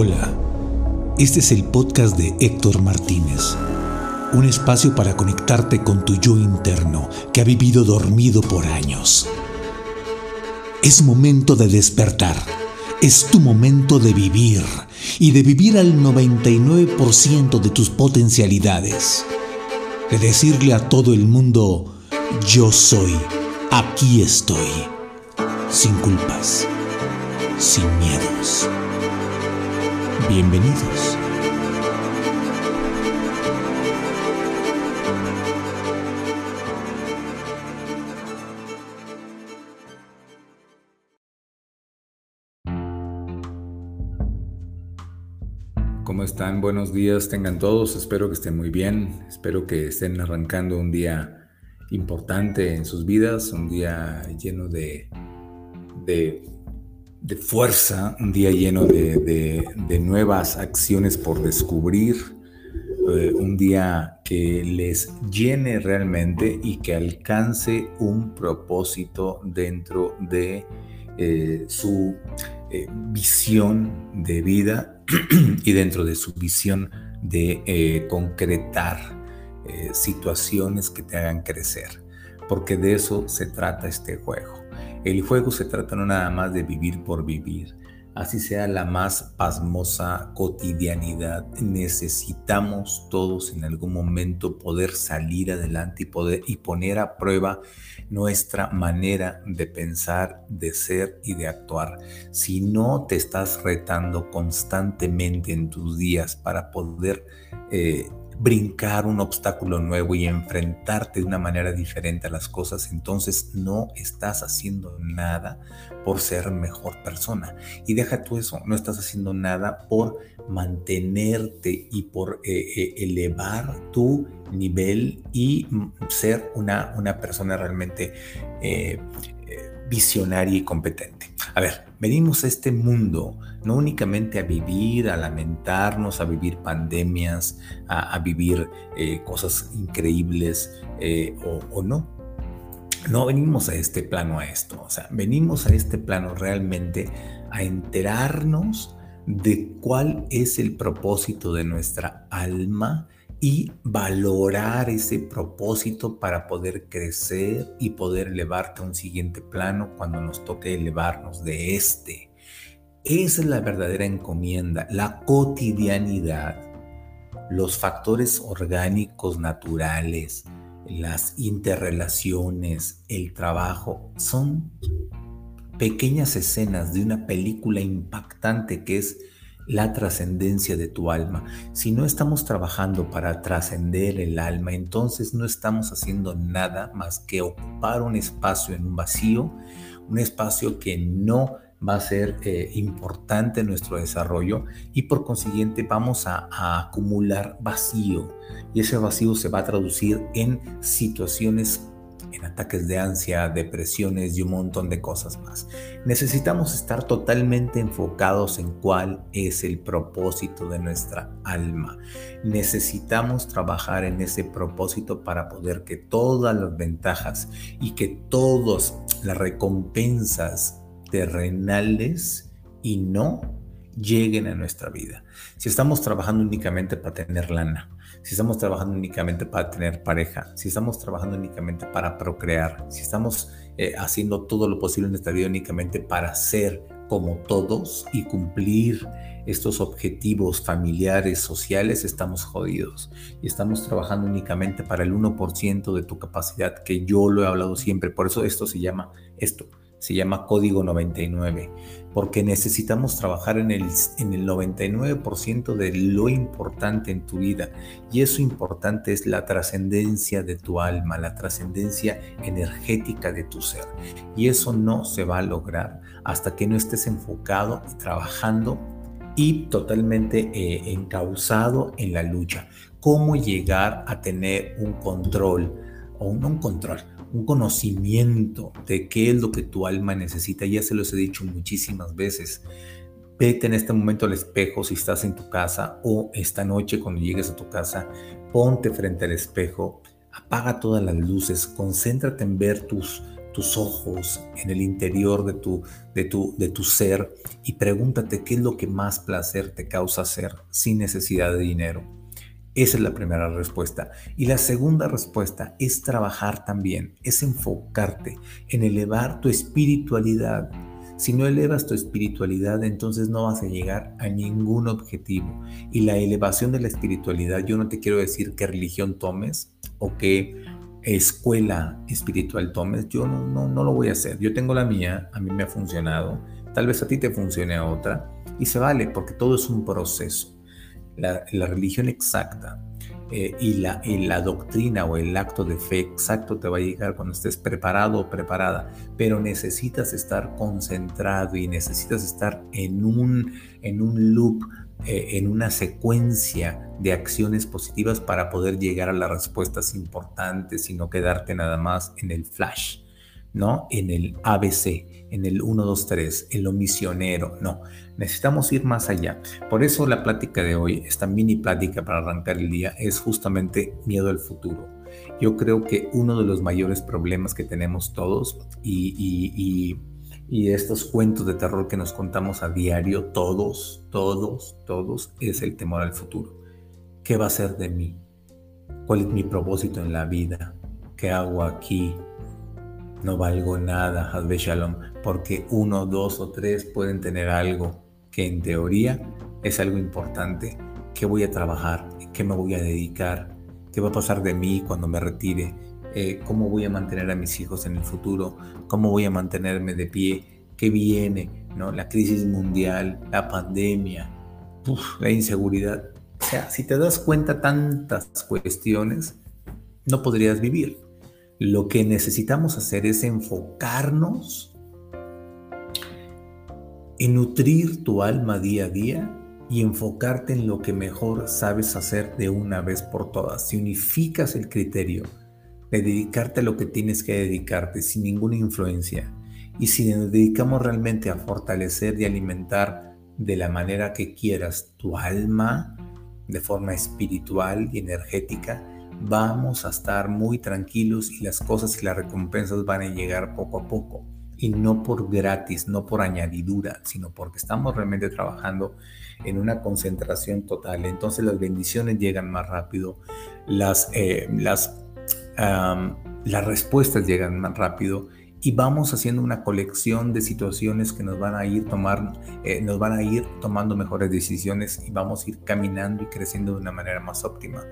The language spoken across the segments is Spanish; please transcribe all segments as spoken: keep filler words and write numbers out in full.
Hola, este es el podcast de Héctor Martínez, un espacio para conectarte con tu yo interno que ha vivido dormido por años. Es momento de despertar, es tu momento de vivir y de vivir al noventa y nueve por ciento de tus potencialidades, de decirle a todo el mundo, yo soy, aquí estoy, sin culpas, sin miedos. Bienvenidos. ¿Cómo están? Buenos días tengan todos. Espero que estén muy bien. Espero que estén arrancando un día importante en sus vidas, un día lleno de... de de fuerza, un día lleno de, de, de nuevas acciones por descubrir, eh, un día que les llene realmente y que alcance un propósito dentro de eh, su eh, visión de vida y dentro de su visión de eh, concretar eh, situaciones que te hagan crecer, porque de eso se trata este juego. El juego se trata no nada más de vivir por vivir, así sea la más pasmosa cotidianidad. Necesitamos todos en algún momento poder salir adelante y, poder, y poner a prueba nuestra manera de pensar, de ser y de actuar. Si no te estás retando constantemente en tus días para poder eh, brincar un obstáculo nuevo y enfrentarte de una manera diferente a las cosas, entonces no estás haciendo nada por ser mejor persona. Y deja tú eso, no estás haciendo nada por mantenerte y por eh, elevar tu nivel y ser una, una persona realmente eh, visionaria y competente. A ver, venimos a este mundo no únicamente a vivir, a lamentarnos, a vivir pandemias, a, a vivir eh, cosas increíbles eh, o, o no. No venimos a este plano a esto. O sea, venimos a este plano realmente a enterarnos de cuál es el propósito de nuestra alma y valorar ese propósito para poder crecer y poder elevarte a un siguiente plano cuando nos toque elevarnos de este. Esa es la verdadera encomienda, la cotidianidad, los factores orgánicos naturales, las interrelaciones, el trabajo, son pequeñas escenas de una película impactante que es la trascendencia de tu alma. Si no estamos trabajando para trascender el alma, entonces no estamos haciendo nada más que ocupar un espacio en un vacío, un espacio que no va a ser eh, importante en nuestro desarrollo y por consiguiente vamos a, a acumular vacío. Y ese vacío se va a traducir en situaciones, en ataques de ansia, depresiones y un montón de cosas más. Necesitamos estar totalmente enfocados en cuál es el propósito de nuestra alma. Necesitamos trabajar en ese propósito para poder que todas las ventajas y que todas las recompensas terrenales y no lleguen a nuestra vida. Si estamos trabajando únicamente para tener lana, si estamos trabajando únicamente para tener pareja, si estamos trabajando únicamente para procrear, si estamos eh, haciendo todo lo posible en esta vida únicamente para ser como todos y cumplir estos objetivos familiares, sociales, estamos jodidos. Y estamos trabajando únicamente para el uno por ciento de tu capacidad, que yo lo he hablado siempre. Por eso esto se llama esto. Se llama código noventa y nueve, porque necesitamos trabajar en el, en el noventa y nueve por ciento de lo importante en tu vida. Y eso importante es la trascendencia de tu alma, la trascendencia energética de tu ser. Y eso no se va a lograr hasta que no estés enfocado, trabajando y totalmente eh, encauzado en la lucha. ¿Cómo llegar a tener un control o no un control? Un conocimiento de qué es lo que tu alma necesita. Ya se los he dicho muchísimas veces. Vete en este momento al espejo si estás en tu casa, o esta noche cuando llegues a tu casa, ponte frente al espejo, apaga todas las luces, concéntrate en ver tus tus ojos, en el interior de tu, de tu, de tu ser, y pregúntate qué es lo que más placer te causa hacer sin necesidad de dinero. Esa es la primera respuesta. Y la segunda respuesta es trabajar también, es enfocarte en elevar tu espiritualidad. Si no elevas tu espiritualidad, entonces no vas a llegar a ningún objetivo. Y la elevación de la espiritualidad, yo no te quiero decir qué religión tomes o qué escuela espiritual tomes. Yo no, no, no lo voy a hacer. Yo tengo la mía, a mí me ha funcionado. Tal vez a ti te funcione a otra. Y se vale, porque todo es un proceso. La, la religión exacta eh, y, la, y la doctrina o el acto de fe exacto te va a llegar cuando estés preparado o preparada, pero necesitas estar concentrado y necesitas estar en un, en un loop, eh, en una secuencia de acciones positivas para poder llegar a las respuestas importantes y no quedarte nada más en el flash, ¿no? En el A B C, en el uno, dos, tres, en lo misionero. No, necesitamos ir más allá. Por eso la plática de hoy, esta mini plática para arrancar el día, es justamente miedo al futuro. Yo creo que uno de los mayores problemas que tenemos todos y, y, y, y estos cuentos de terror que nos contamos a diario, todos, todos, todos, es el temor al futuro. ¿Qué va a ser de mí? ¿Cuál es mi propósito en la vida? ¿Qué hago aquí? No valgo nada, Hazbe Shalom, porque uno, dos o tres pueden tener algo que en teoría es algo importante. ¿Qué voy a trabajar? ¿Qué me voy a dedicar? ¿Qué va a pasar de mí cuando me retire? Eh, ¿Cómo voy a mantener a mis hijos en el futuro? ¿Cómo voy a mantenerme de pie? ¿Qué viene? ¿No? La crisis mundial, la pandemia, uf, la inseguridad. O sea, si te das cuenta tantas cuestiones, no podrías vivir. Lo que necesitamos hacer es enfocarnos en nutrir tu alma día a día y enfocarte en lo que mejor sabes hacer de una vez por todas. Si unificas el criterio de dedicarte a lo que tienes que dedicarte sin ninguna influencia, y si nos dedicamos realmente a fortalecer y alimentar de la manera que quieras tu alma de forma espiritual y energética, vamos a estar muy tranquilos y las cosas y las recompensas van a llegar poco a poco, y no por gratis, no por añadidura, sino porque estamos realmente trabajando en una concentración total. Entonces las bendiciones llegan más rápido, las, eh, las, um, las respuestas llegan más rápido, y vamos haciendo una colección de situaciones que nos van a ir tomar, eh, nos van a ir tomando mejores decisiones, y vamos a ir caminando y creciendo de una manera más óptima.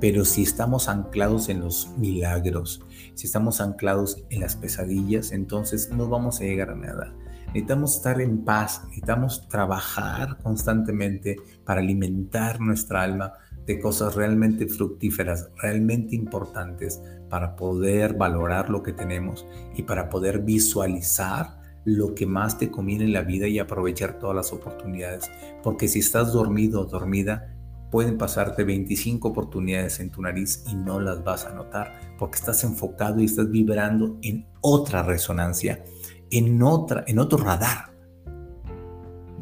Pero si estamos anclados en los milagros, si estamos anclados en las pesadillas, entonces no vamos a llegar a nada. Necesitamos estar en paz, necesitamos trabajar constantemente para alimentar nuestra alma de cosas realmente fructíferas, realmente importantes, para poder valorar lo que tenemos y para poder visualizar lo que más te conviene en la vida y aprovechar todas las oportunidades. Porque si estás dormido o dormida, pueden pasarte veinticinco oportunidades en tu nariz y no las vas a notar, porque estás enfocado y estás vibrando en otra resonancia, en, otra, en otro radar.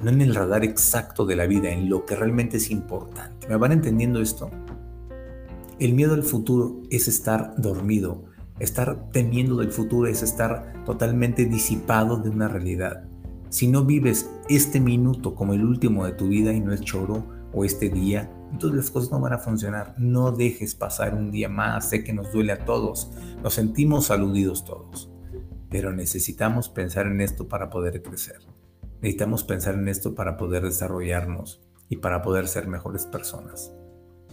No en el radar exacto de la vida, en lo que realmente es importante. ¿Me van entendiendo esto? El miedo al futuro es estar dormido. Estar temiendo del futuro es estar totalmente disipado de una realidad. Si no vives este minuto como el último de tu vida y no es choro, o este día, entonces las cosas no van a funcionar. No dejes pasar un día más. Sé que nos duele a todos. Nos sentimos aludidos todos. Pero necesitamos pensar en esto para poder crecer. Necesitamos pensar en esto para poder desarrollarnos y para poder ser mejores personas.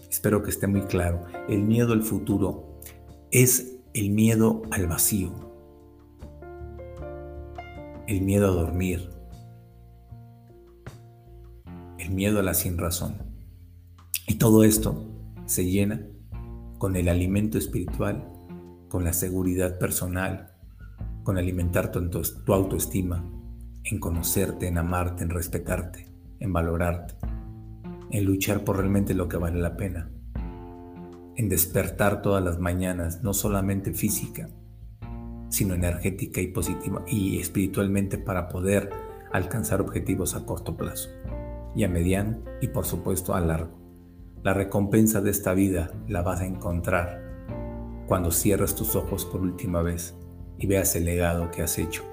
Espero que esté muy claro. El miedo al futuro es el miedo al vacío, el miedo a dormir, el miedo a la sinrazón. Y todo esto se llena con el alimento espiritual, con la seguridad personal, con alimentar tu, tu autoestima, en conocerte, en amarte, en respetarte, en valorarte, en luchar por realmente lo que vale la pena, en despertar todas las mañanas, no solamente física, sino energética y positiva y espiritualmente, para poder alcanzar objetivos a corto plazo y a mediano, y por supuesto a largo. La recompensa de esta vida la vas a encontrar cuando cierres tus ojos por última vez y veas el legado que has hecho,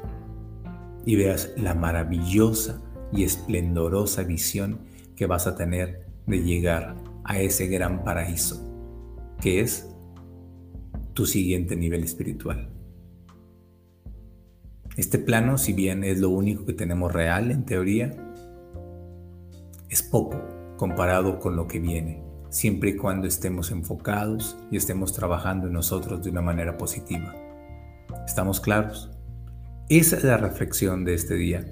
y veas la maravillosa y esplendorosa visión que vas a tener de llegar a ese gran paraíso, que es tu siguiente nivel espiritual. Este plano, si bien es lo único que tenemos real en teoría, es poco comparado con lo que viene, siempre y cuando estemos enfocados y estemos trabajando en nosotros de una manera positiva. ¿Estamos claros? Esa es la reflexión de este día,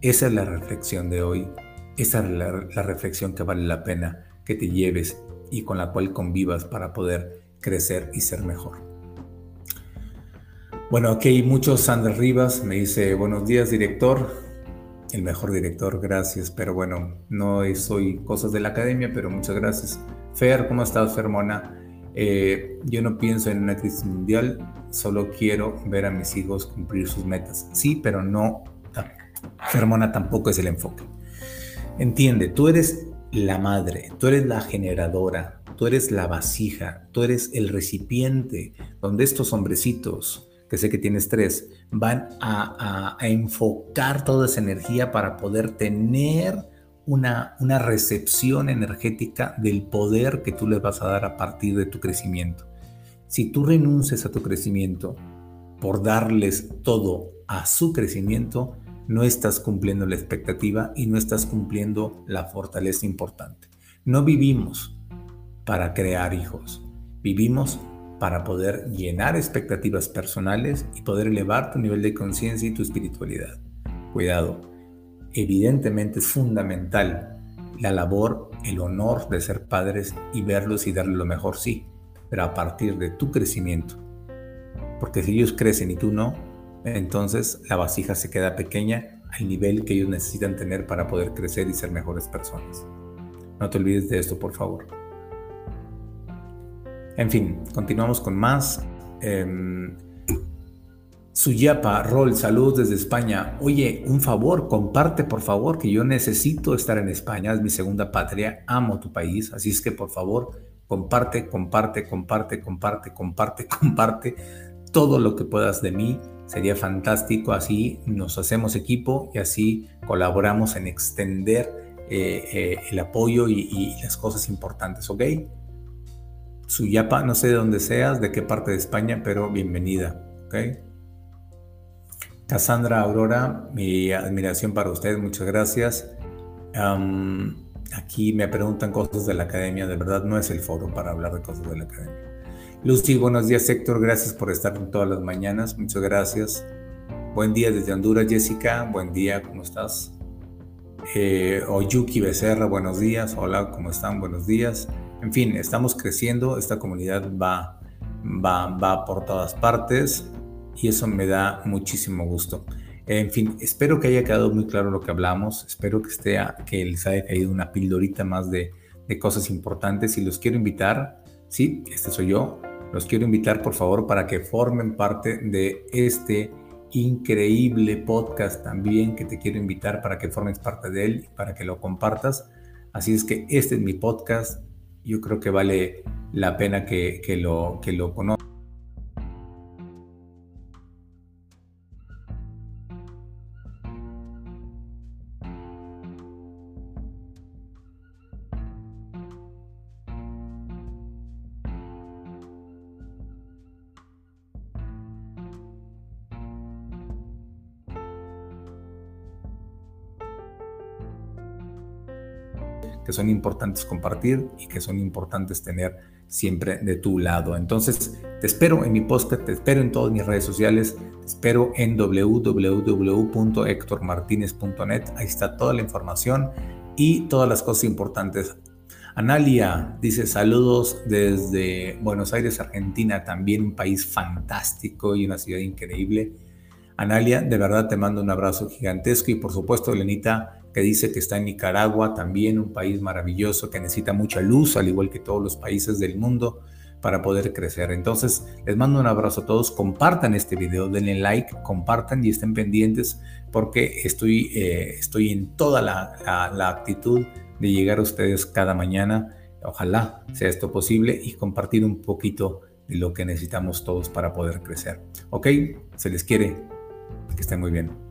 esa es la reflexión de hoy, esa es la, la reflexión que vale la pena que te lleves y con la cual convivas para poder crecer y ser mejor. Bueno, aquí hay muchos. Sandra Rivas me dice, buenos días director, el mejor director, gracias, pero bueno, no soy cosas de la academia, pero muchas gracias. Fer, ¿cómo estás, Fermona? Eh, yo no pienso en una crisis mundial, solo quiero ver a mis hijos cumplir sus metas. Sí, pero no, Fermona, tampoco es el enfoque. Entiende, tú eres la madre, tú eres la generadora, tú eres la vasija, tú eres el recipiente donde estos hombrecitos, que sé que tienes tres, van a, a, a enfocar toda esa energía para poder tener una, una recepción energética del poder que tú les vas a dar a partir de tu crecimiento. Si tú renuncias a tu crecimiento por darles todo a su crecimiento, no estás cumpliendo la expectativa y no estás cumpliendo la fortaleza importante. No vivimos para crear hijos, vivimos para poder llenar expectativas personales y poder elevar tu nivel de conciencia y tu espiritualidad. Cuidado, evidentemente es fundamental la labor, el honor de ser padres y verlos y darles lo mejor, sí, pero a partir de tu crecimiento. Porque si ellos crecen y tú no, entonces la vasija se queda pequeña al nivel que ellos necesitan tener para poder crecer y ser mejores personas. No te olvides de esto, por favor. En fin, continuamos con más. Eh, Suyapa, Rol, saludos desde España. Oye, un favor, comparte por favor, que yo necesito estar en España, es mi segunda patria, amo tu país, así es que por favor, comparte, comparte, comparte, comparte, comparte, comparte todo lo que puedas de mí, sería fantástico, así nos hacemos equipo y así colaboramos en extender eh, eh, el apoyo y, y las cosas importantes, ¿ok? Suyapa, no sé de dónde seas, de qué parte de España, pero bienvenida, ¿ok? Cassandra Aurora, mi admiración para ustedes, muchas gracias. Um, aquí me preguntan cosas de la academia, de verdad no es el foro para hablar de cosas de la academia. Lucy, buenos días Héctor, gracias por estar todas las mañanas, muchas gracias. Buen día desde Honduras, Jessica, buen día, ¿cómo estás? Eh, Oyuki Becerra, buenos días, hola, ¿cómo están? Buenos días. En fin, estamos creciendo, esta comunidad va, va, va por todas partes y eso me da muchísimo gusto. En fin, espero que haya quedado muy claro lo que hablamos, espero que, esté a, que les haya caído una pildorita más de, de cosas importantes y los quiero invitar, sí, este soy yo, los quiero invitar por favor para que formen parte de este increíble podcast también, que te quiero invitar para que formes parte de él y para que lo compartas. Así es que este es mi podcast. Yo creo que vale la pena que, que lo, que lo conozcas. Que son importantes compartir y que son importantes tener siempre de tu lado. Entonces, te espero en mi podcast, te espero en todas mis redes sociales, te espero en doble u doble u doble u punto héctor martínez punto net. Ahí está toda la información y todas las cosas importantes. Analia dice saludos desde Buenos Aires, Argentina, también un país fantástico y una ciudad increíble. Analia, de verdad te mando un abrazo gigantesco y por supuesto, Elenita, que dice que está en Nicaragua, también un país maravilloso que necesita mucha luz, al igual que todos los países del mundo, para poder crecer. Entonces, les mando un abrazo a todos, compartan este video, denle like, compartan y estén pendientes porque estoy, eh, estoy en toda la, la, la actitud de llegar a ustedes cada mañana. Ojalá sea esto posible y compartir un poquito y lo que necesitamos todos para poder crecer. ¿Ok? Se les quiere. Que estén muy bien.